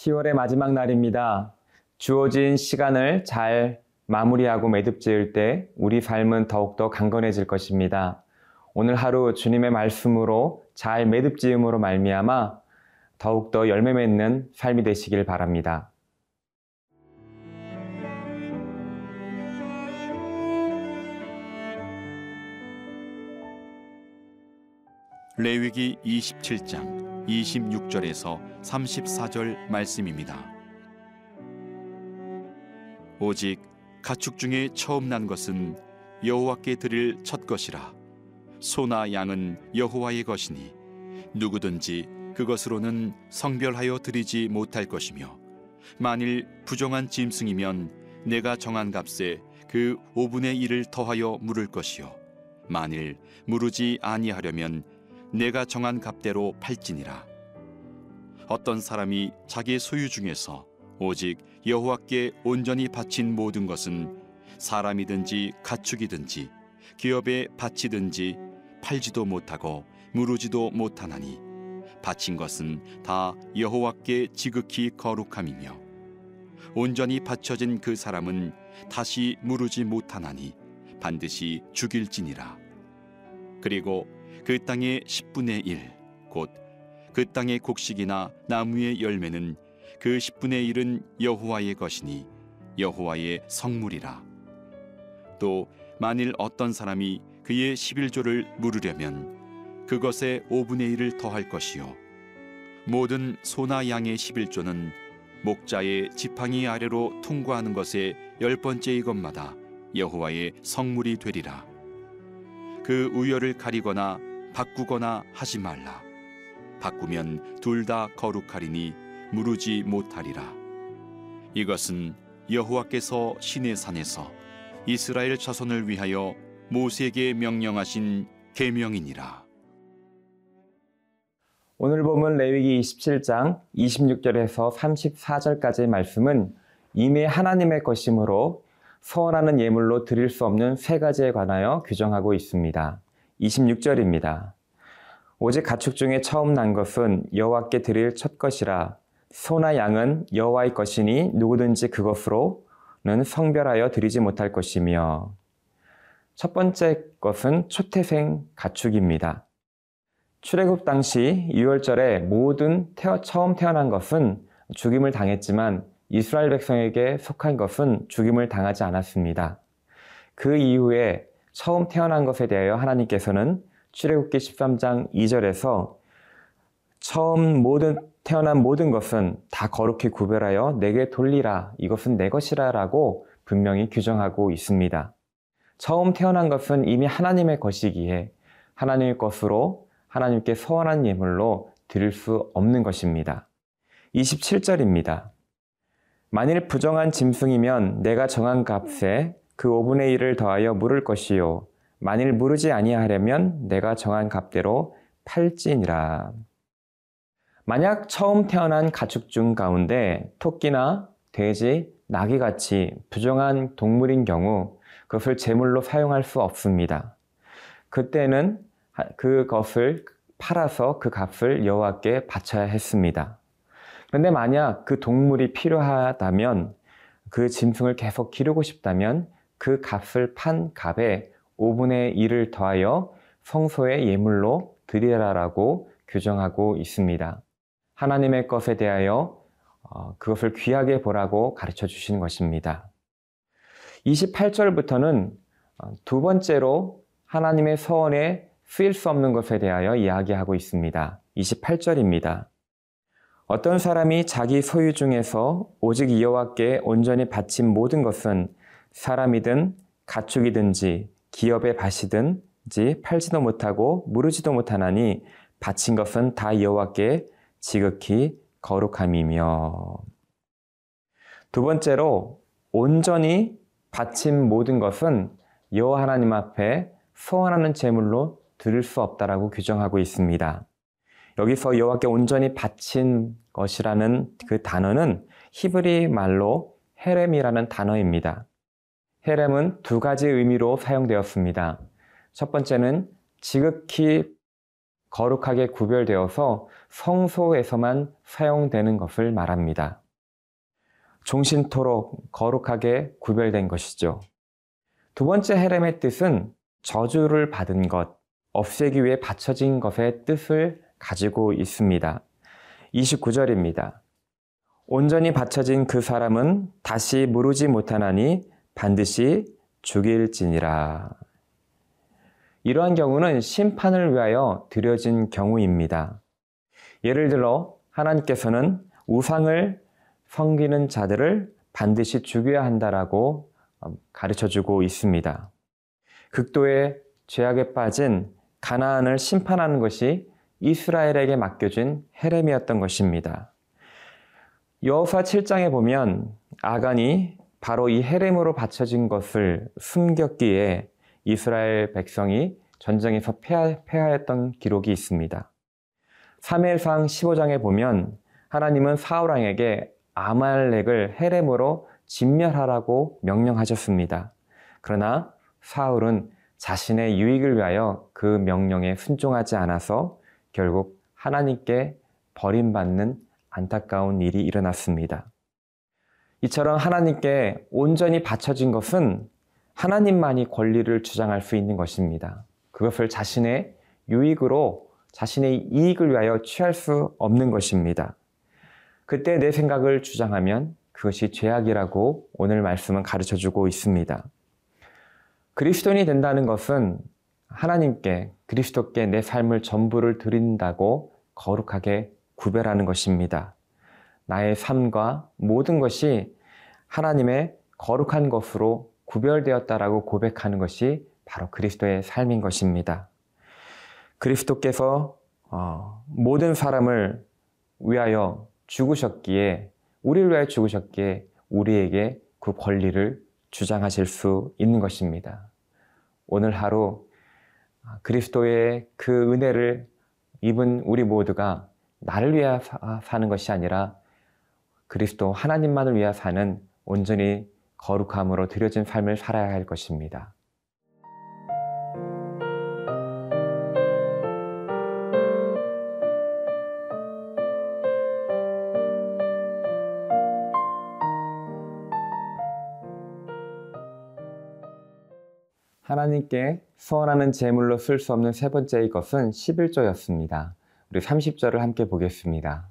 10월의 마지막 날입니다. 주어진 시간을 잘 마무리하고 매듭 지을 때 우리 삶은 더욱더 강건해질 것입니다. 오늘 하루 주님의 말씀으로 잘 매듭 지음으로 말미암아 더욱더 열매 맺는 삶이 되시길 바랍니다. 레위기 27장 26절에서 34절 말씀입니다. 오직 가축 중에 처음 난 것은 여호와께 드릴 첫 것이라. 소나 양은 여호와의 것이니 누구든지 그것으로는 성별하여 드리지 못할 것이며, 만일 부정한 짐승이면 내가 정한 값에 그 5분의 1을 더하여 물을 것이요, 만일 물으지 아니하려면 내가 정한 값대로 팔지니라. 어떤 사람이 자기 소유 중에서 오직 여호와께 온전히 바친 모든 것은 사람이든지 가축이든지 기업에 바치든지 팔지도 못하고 물으지도 못하나니, 바친 것은 다 여호와께 지극히 거룩함이며, 온전히 바쳐진 그 사람은 다시 물으지 못하나니 반드시 죽일지니라. 그리고 그 땅의 10분의 1 곧 그 땅의 곡식이나 나무의 열매는 그 10분의 1은 여호와의 것이니 여호와의 성물이라. 또 만일 어떤 사람이 그의 11조를 물으려면 그것의 5분의 1을 더할 것이요, 모든 소나 양의 11조는 목자의 지팡이 아래로 통과하는 것의 10번째 이것마다 여호와의 성물이 되리라. 그 우열을 가리거나 바꾸거나 하지 말라. 바꾸면 둘 다 거룩하리니 무르지 못하리라. 이것은 여호와께서 시내 산에서 이스라엘 자손을 위하여 모세에게 명령하신 계명이니라. 오늘 본문 레위기 27장 26절에서 34절까지의 말씀은 이미 하나님의 것이므로 서원하는 예물로 드릴 수 없는 세 가지에 관하여 규정하고 있습니다. 26절입니다. 오직 가축 중에 처음 난 것은 여호와께 드릴 첫 것이라. 소나 양은 여호와의 것이니 누구든지 그것으로는 성별하여 드리지 못할 것이며. 첫 번째 것은 초태생 가축입니다. 출애굽 당시 유월절에 모든 처음 태어난 것은 죽임을 당했지만 이스라엘 백성에게 속한 것은 죽임을 당하지 않았습니다. 그 이후에 처음 태어난 것에 대하여 하나님께서는 출애굽기 13장 2절에서 처음 태어난 모든 것은 다 거룩히 구별하여 내게 돌리라, 이것은 내 것이라 라고 분명히 규정하고 있습니다. 처음 태어난 것은 이미 하나님의 것이기에 하나님의 것으로 하나님께 서원한 예물로 드릴 수 없는 것입니다. 27절입니다. 만일 부정한 짐승이면 내가 정한 값에 그 5분의 1을 더하여 물을 것이요, 만일 물으지 아니하려면 내가 정한 값대로 팔지니라. 만약 처음 태어난 가축 중 가운데 토끼나 돼지, 나귀같이 부정한 동물인 경우 그것을 제물로 사용할 수 없습니다. 그때는 그것을 팔아서 그 값을 여호와께 바쳐야 했습니다. 그런데 만약 그 동물이 필요하다면, 그 짐승을 계속 기르고 싶다면 그 값을 판 값에 5분의 1을 더하여 성소의 예물로 드리라라고 규정하고 있습니다. 하나님의 것에 대하여 그것을 귀하게 보라고 가르쳐 주시는 것입니다. 28절부터는 두 번째로 하나님의 서원에 쓰일 수 없는 것에 대하여 이야기하고 있습니다. 28절입니다. 어떤 사람이 자기 소유 중에서 오직 여호와께 온전히 바친 모든 것은 사람이든 가축이든지 기업에 바치든지 팔지도 못하고 무르지도 못하나니 바친 것은 다 여호와께 지극히 거룩함이며. 두 번째로 온전히 바친 모든 것은 여호와 하나님 앞에 서원하는 제물로 드릴 수 없다라고 규정하고 있습니다. 여기서 여호와께 온전히 바친 것이라는 그 단어는 히브리 말로 헤렘이라는 단어입니다. 헤렘은 두 가지 의미로 사용되었습니다. 첫 번째는 지극히 거룩하게 구별되어서 성소에서만 사용되는 것을 말합니다. 종신토록 거룩하게 구별된 것이죠. 두 번째 헤렘의 뜻은 저주를 받은 것, 없애기 위해 바쳐진 것의 뜻을 가지고 있습니다. 29절입니다. 온전히 바쳐진 그 사람은 다시 무르지 못하나니 반드시 죽일지니라. 이러한 경우는 심판을 위하여 드려진 경우입니다. 예를 들어 하나님께서는 우상을 섬기는 자들을 반드시 죽여야 한다라고 가르쳐주고 있습니다. 극도의 죄악에 빠진 가나안을 심판하는 것이 이스라엘에게 맡겨진 헤렘이었던 것입니다. 여호수아 7장에 보면 아간이 바로 이 헤렘으로 바쳐진 것을 숨겼기에 이스라엘 백성이 전쟁에서 패하였던 기록이 있습니다. 사무엘상 15장에 보면 하나님은 사울 왕에게 아말렉을 헤렘으로 진멸하라고 명령하셨습니다. 그러나 사울은 자신의 유익을 위하여 그 명령에 순종하지 않아서 결국 하나님께 버림받는 안타까운 일이 일어났습니다. 이처럼 하나님께 온전히 바쳐진 것은 하나님만이 권리를 주장할 수 있는 것입니다. 그것을 자신의 유익으로, 자신의 이익을 위하여 취할 수 없는 것입니다. 그때 내 생각을 주장하면 그것이 죄악이라고 오늘 말씀은 가르쳐주고 있습니다. 그리스도인이 된다는 것은 하나님께, 그리스도께 내 삶을 전부를 드린다고 거룩하게 구별하는 것입니다. 나의 삶과 모든 것이 하나님의 거룩한 것으로 구별되었다라고 고백하는 것이 바로 그리스도의 삶인 것입니다. 그리스도께서 모든 사람을 위하여 죽으셨기에, 우리를 위하여 죽으셨기에 우리에게 그 권리를 주장하실 수 있는 것입니다. 오늘 하루 그리스도의 그 은혜를 입은 우리 모두가 나를 위하여 사는 것이 아니라 그리스도 하나님만을 위하여 사는 온전히 거룩함으로 드려진 삶을 살아야 할 것입니다. 하나님께 서원하는 제물로 쓸 수 없는 세 번째 것은 11조였습니다. 우리 30절을 함께 보겠습니다.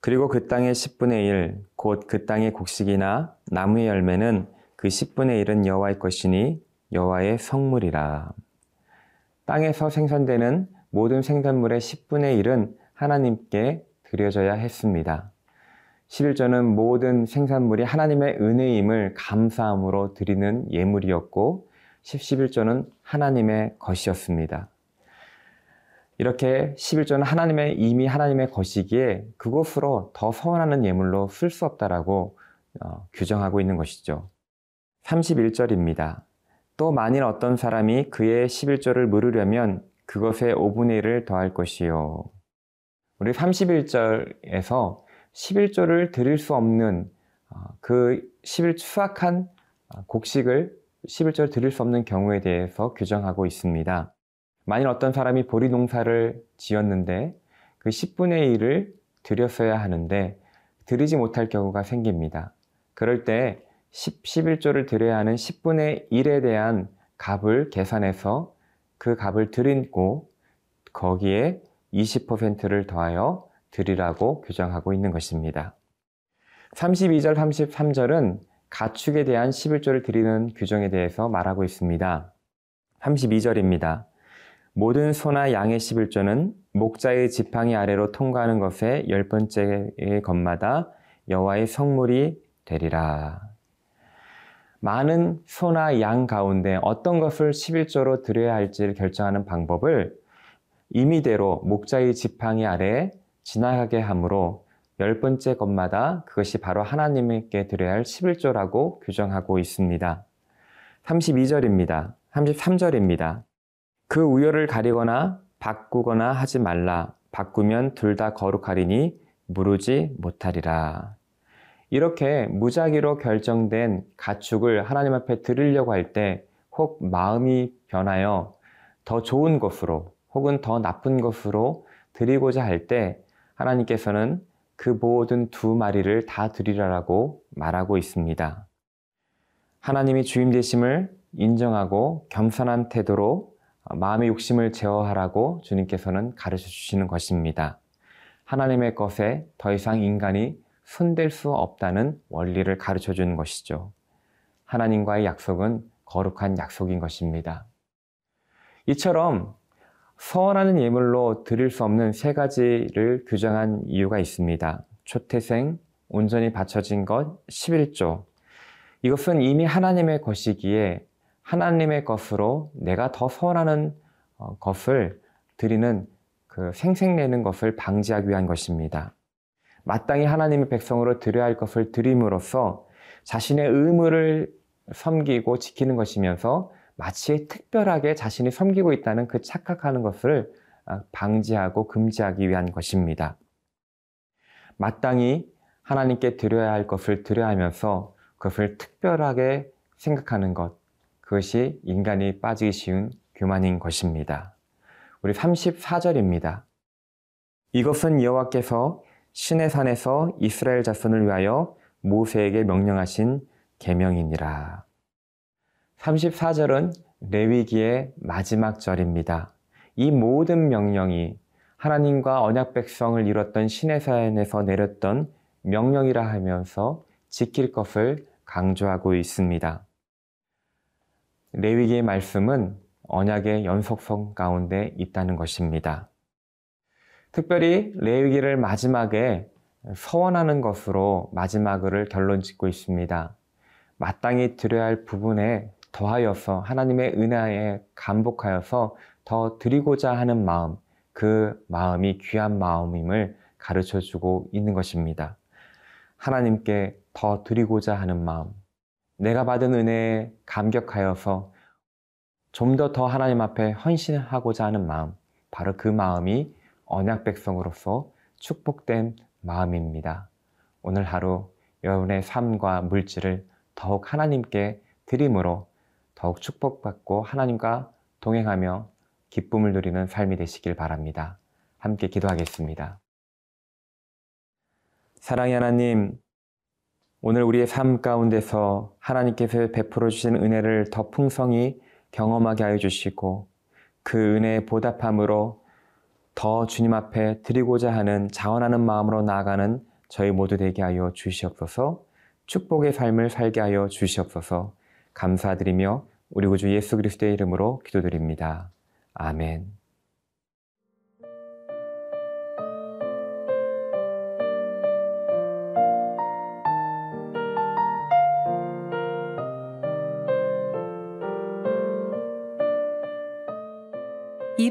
그리고 그 땅의 10분의 1, 곧 그 땅의 곡식이나 나무의 열매는 그 10분의 1은 여호와의 것이니 여호와의 성물이라. 땅에서 생산되는 모든 생산물의 10분의 1은 하나님께 드려져야 했습니다. 11조는 모든 생산물이 하나님의 은혜임을 감사함으로 드리는 예물이었고 11조는 하나님의 것이었습니다. 이렇게 11조는 하나님의, 이미 하나님의 것이기에 그곳으로 더 서원하는 예물로 쓸 수 없다라고 규정하고 있는 것이죠. 31절입니다. 또 만일 어떤 사람이 그의 11조를 물으려면 그것의 5분의 1을 더할 것이요. 우리 31절에서 11조를 드릴 수 없는 그 11 수확한 곡식을 11조를 드릴 수 없는 경우에 대해서 규정하고 있습니다. 만일 어떤 사람이 보리 농사를 지었는데 그 10분의 1을 드렸어야 하는데 드리지 못할 경우가 생깁니다. 그럴 때 11조를 드려야 하는 10분의 1에 대한 값을 계산해서 그 값을 드리고 거기에 20%를 더하여 드리라고 규정하고 있는 것입니다. 32절, 33절은 가축에 대한 11조를 드리는 규정에 대해서 말하고 있습니다. 32절입니다. 모든 소나 양의 11조는 목자의 지팡이 아래로 통과하는 것의 10번째의 것마다 여호와의 성물이 되리라. 많은 소나 양 가운데 어떤 것을 11조로 드려야 할지를 결정하는 방법을 임의대로 목자의 지팡이 아래에 지나가게 함으로 10번째 것마다 그것이 바로 하나님께 드려야 할 11조라고 규정하고 있습니다. 32절입니다. 33절입니다. 그 우열을 가리거나 바꾸거나 하지 말라. 바꾸면 둘 다 거룩하리니 무르지 못하리라. 이렇게 무작위로 결정된 가축을 하나님 앞에 드리려고 할 때 혹 마음이 변하여 더 좋은 것으로, 혹은 더 나쁜 것으로 드리고자 할 때 하나님께서는 그 모든 두 마리를 다 드리라라고 말하고 있습니다. 하나님이 주임 되심을 인정하고 겸손한 태도로 마음의 욕심을 제어하라고 주님께서는 가르쳐 주시는 것입니다. 하나님의 것에 더 이상 인간이 손댈 수 없다는 원리를 가르쳐 주는 것이죠. 하나님과의 약속은 거룩한 약속인 것입니다. 이처럼 서원하는 예물로 드릴 수 없는 세 가지를 규정한 이유가 있습니다. 초태생, 온전히 바쳐진 것, 11조. 이것은 이미 하나님의 것이기에 하나님의 것으로 내가 더 서원하는 것을 드리는 그 생색내는 것을 방지하기 위한 것입니다. 마땅히 하나님의 백성으로 드려야 할 것을 드림으로써 자신의 의무를 섬기고 지키는 것이면서 마치 특별하게 자신이 섬기고 있다는 그 착각하는 것을 방지하고 금지하기 위한 것입니다. 마땅히 하나님께 드려야 할 것을 드려야 하면서 그것을 특별하게 생각하는 것, 그것이 인간이 빠지기 쉬운 교만인 것입니다. 우리 34절입니다. 이것은 여호와께서 시내산에서 이스라엘 자손을 위하여 모세에게 명령하신 계명이니라. 34절은 레위기의 마지막 절입니다. 이 모든 명령이 하나님과 언약 백성을 이뤘던 시내산에서 내렸던 명령이라 하면서 지킬 것을 강조하고 있습니다. 레위기의 말씀은 언약의 연속성 가운데 있다는 것입니다. 특별히 레위기를 마지막에 서원하는 것으로 마지막을 결론 짓고 있습니다. 마땅히 드려야 할 부분에 더하여서 하나님의 은혜에 감복하여서 더 드리고자 하는 마음, 그 마음이 귀한 마음임을 가르쳐주고 있는 것입니다. 하나님께 더 드리고자 하는 마음, 내가 받은 은혜에 감격하여서 좀 더 하나님 앞에 헌신하고자 하는 마음, 바로 그 마음이 언약 백성으로서 축복된 마음입니다. 오늘 하루 여러분의 삶과 물질을 더욱 하나님께 드림으로 더욱 축복받고 하나님과 동행하며 기쁨을 누리는 삶이 되시길 바랍니다. 함께 기도하겠습니다. 사랑의 하나님, 오늘 우리의 삶 가운데서 하나님께서 베풀어 주신 은혜를 더 풍성히 경험하게 하여 주시고 그 은혜의 보답함으로 더 주님 앞에 드리고자 하는 자원하는 마음으로 나아가는 저희 모두 되게 하여 주시옵소서. 축복의 삶을 살게 하여 주시옵소서. 감사드리며 우리 구주 예수 그리스도의 이름으로 기도드립니다. 아멘. 이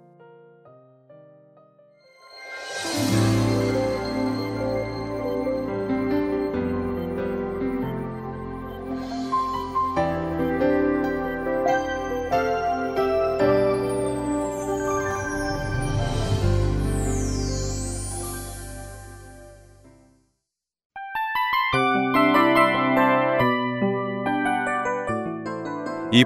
이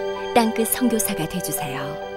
땅끝 선교사가 되어주세요.